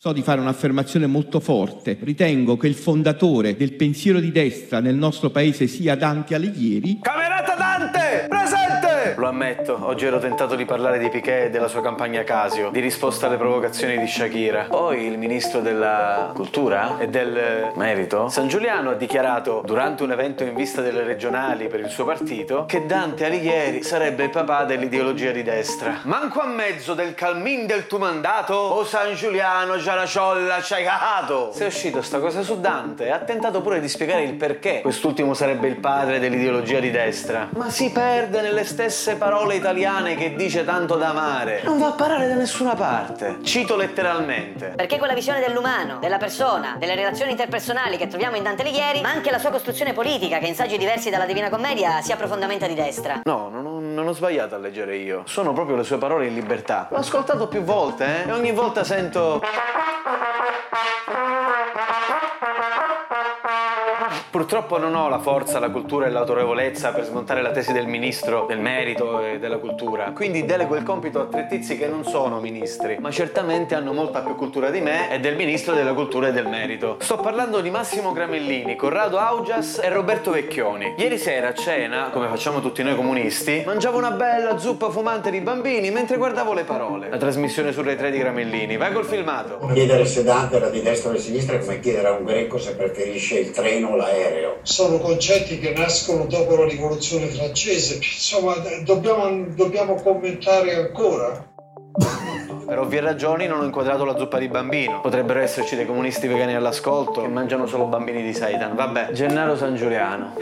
So di fare un'affermazione molto forte. Ritengo che il fondatore del pensiero di destra nel nostro paese sia Dante Alighieri. Camerata Dante, presente! Lo ammetto, oggi ero tentato di parlare di Piqué e della sua campagna Casio, di risposta alle provocazioni di Shakira. Poi il ministro della cultura e del merito, Sangiuliano, ha dichiarato durante un evento in vista delle regionali per il suo partito che Dante Alighieri sarebbe il papà dell'ideologia di destra. Manco a mezzo del calmin del tuo mandato, o Sangiuliano, la ciolla, c'hai cagato! Se è uscito sta cosa su Dante, ha tentato pure di spiegare il perché quest'ultimo sarebbe il padre dell'ideologia di destra. Ma si perde nelle stesse parole italiane che dice tanto da amare. Non va a parare da nessuna parte. Cito letteralmente. Perché quella visione dell'umano, della persona, delle relazioni interpersonali che troviamo in Dante Alighieri, ma anche la sua costruzione politica, che in saggi diversi dalla Divina Commedia sia profondamente di destra. No, non ho sbagliato a leggere io. Sono proprio le sue parole in libertà. L'ho ascoltato più volte, e ogni volta sento... Purtroppo non ho la forza, la cultura e l'autorevolezza per smontare la tesi del ministro del merito e della cultura, quindi delego il compito a tre tizi che non sono ministri, ma certamente hanno molta più cultura di me e del ministro della cultura e del merito. Sto parlando di Massimo Gramellini, Corrado Augias e Roberto Vecchioni. Ieri sera a cena, come facciamo tutti noi comunisti, mangiavo una bella zuppa fumante di bambini mentre guardavo Le Parole, la trasmissione su Rai 3 di Gramellini. Vai col filmato. Chiedere se Dante era di destra o di sinistra è come chiedere a un greco se preferisce il treno o l'aereo. Sono concetti che nascono dopo la rivoluzione francese, insomma dobbiamo commentare ancora. Per ovvie ragioni non ho inquadrato la zuppa di bambino. Potrebbero esserci dei comunisti vegani all'ascolto che mangiano solo bambini di seitan. Vabbè, Gennaro Sangiuliano.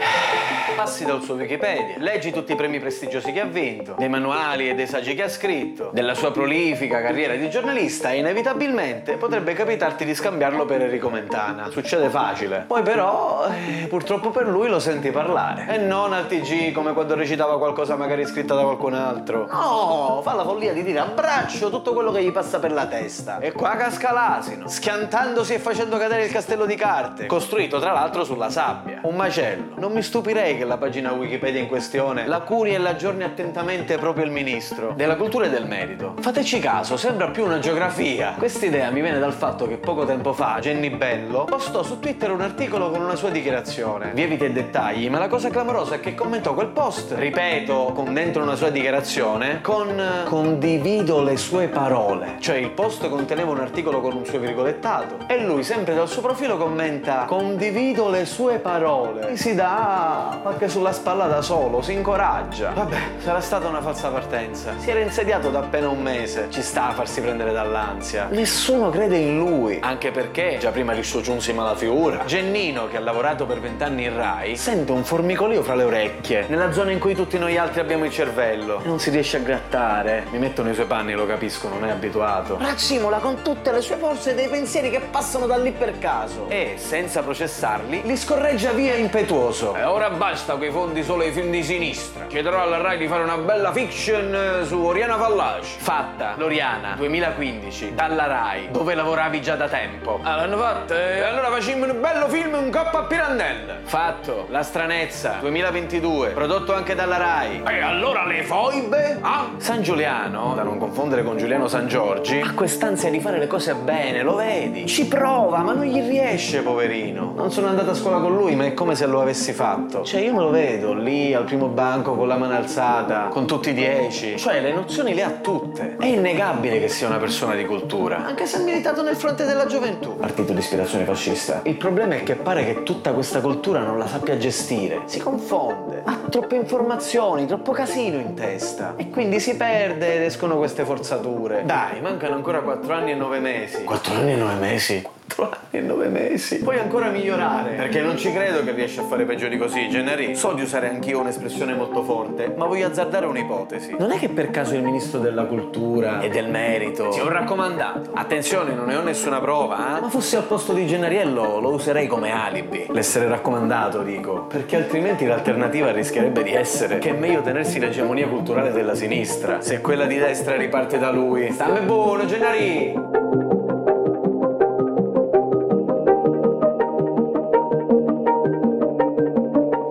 Passi dal suo Wikipedia, leggi tutti i premi prestigiosi che ha vinto, dei manuali e dei saggi che ha scritto, della sua prolifica carriera di giornalista, e inevitabilmente potrebbe capitarti di scambiarlo per Enrico Mentana. Succede facile. Poi però, purtroppo per lui, lo senti parlare. E non al TG come quando recitava qualcosa magari scritta da qualcun altro. No, fa la follia di dire abbraccio tutto quello che gli passa per la testa. E qua casca l'asino, schiantandosi e facendo cadere il castello di carte, costruito tra l'altro sulla sabbia. Un macello. Non mi stupirei che la pagina Wikipedia in questione la curi e l'aggiorni attentamente proprio il ministro della cultura e del merito. Fateci caso, sembra più una geografia. Quest'idea mi viene dal fatto che poco tempo fa Jenny Bello postò su Twitter un articolo con una sua dichiarazione. Vi evito i dettagli, ma la cosa clamorosa è che commentò quel post, ripeto, con dentro una sua dichiarazione, con condivido le sue parole. Cioè il post conteneva un articolo con un suo virgolettato e lui sempre dal suo profilo commenta condivido le sue parole. E si dà anche sulla spalla da solo, si incoraggia. Vabbè, sarà stata una falsa partenza. Si era insediato da appena un mese. Ci sta a farsi prendere dall'ansia. Nessuno crede in lui. Anche perché, già prima gli sciocciunsi malafiura, Gennino, che ha lavorato per 20 anni in Rai, sente un formicolio fra le orecchie, nella zona in cui tutti noi altri abbiamo il cervello. Non si riesce a grattare. Mi metto nei suoi panni, lo capisco, non è abituato. Raccimola con tutte le sue forze dei pensieri che passano da lì per caso. E, senza processarli, li scorreggia via impetuoso. E ora basta quei fondi solo ai film di sinistra. Chiederò alla Rai di fare una bella fiction su Oriana Fallaci. Fatta l'Oriana 2015 dalla Rai, dove lavoravi già da tempo. Ah, l'hanno fatta? Allora facciamo un bello film, un coppa a Pirandello. Fatto La stranezza 2022, prodotto anche dalla Rai. E allora le foibe? Ah? Sangiuliano, da non confondere con Giuliano Sangiorgi, ha quest'ansia di fare le cose bene, lo vedi? Ci prova, ma non gli riesce, poverino. Non sono andato a scuola con lui, ma è come se lo avessi fatto. Cioè, io me lo vedo lì al primo banco con la mano alzata, con tutti i 10. Cioè le nozioni le ha tutte. È innegabile che sia una persona di cultura, anche se ha militato nel fronte della gioventù, partito di ispirazione fascista. Il problema è che pare che tutta questa cultura non la sappia gestire, si confonde, ha troppe informazioni, troppo casino in testa, e quindi si perde ed escono queste forzature. Dai, mancano ancora 4 anni e 9 mesi. 4 anni e 9 mesi? 4 anni e 9 mesi. Puoi ancora migliorare. Perché non ci credo che riesci a fare peggio di così, Gennari. So di usare anch'io un'espressione molto forte, ma voglio azzardare un'ipotesi. Non è che per caso il ministro della cultura e del merito sia un raccomandato? Attenzione, non ne ho nessuna prova, eh? Ma fossi al posto di Gennariello lo userei come alibi. L'essere raccomandato, dico. Perché altrimenti l'alternativa rischierebbe di essere che è meglio tenersi l'egemonia culturale della sinistra. Se quella di destra riparte da lui, stamme buono, Gennari!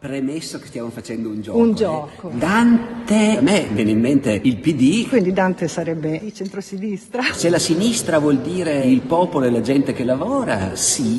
Premesso che stiamo facendo un gioco. Un gioco. Dante, a me viene in mente il PD. Quindi Dante sarebbe il centrosinistra. Se la sinistra vuol dire il popolo e la gente che lavora, sì.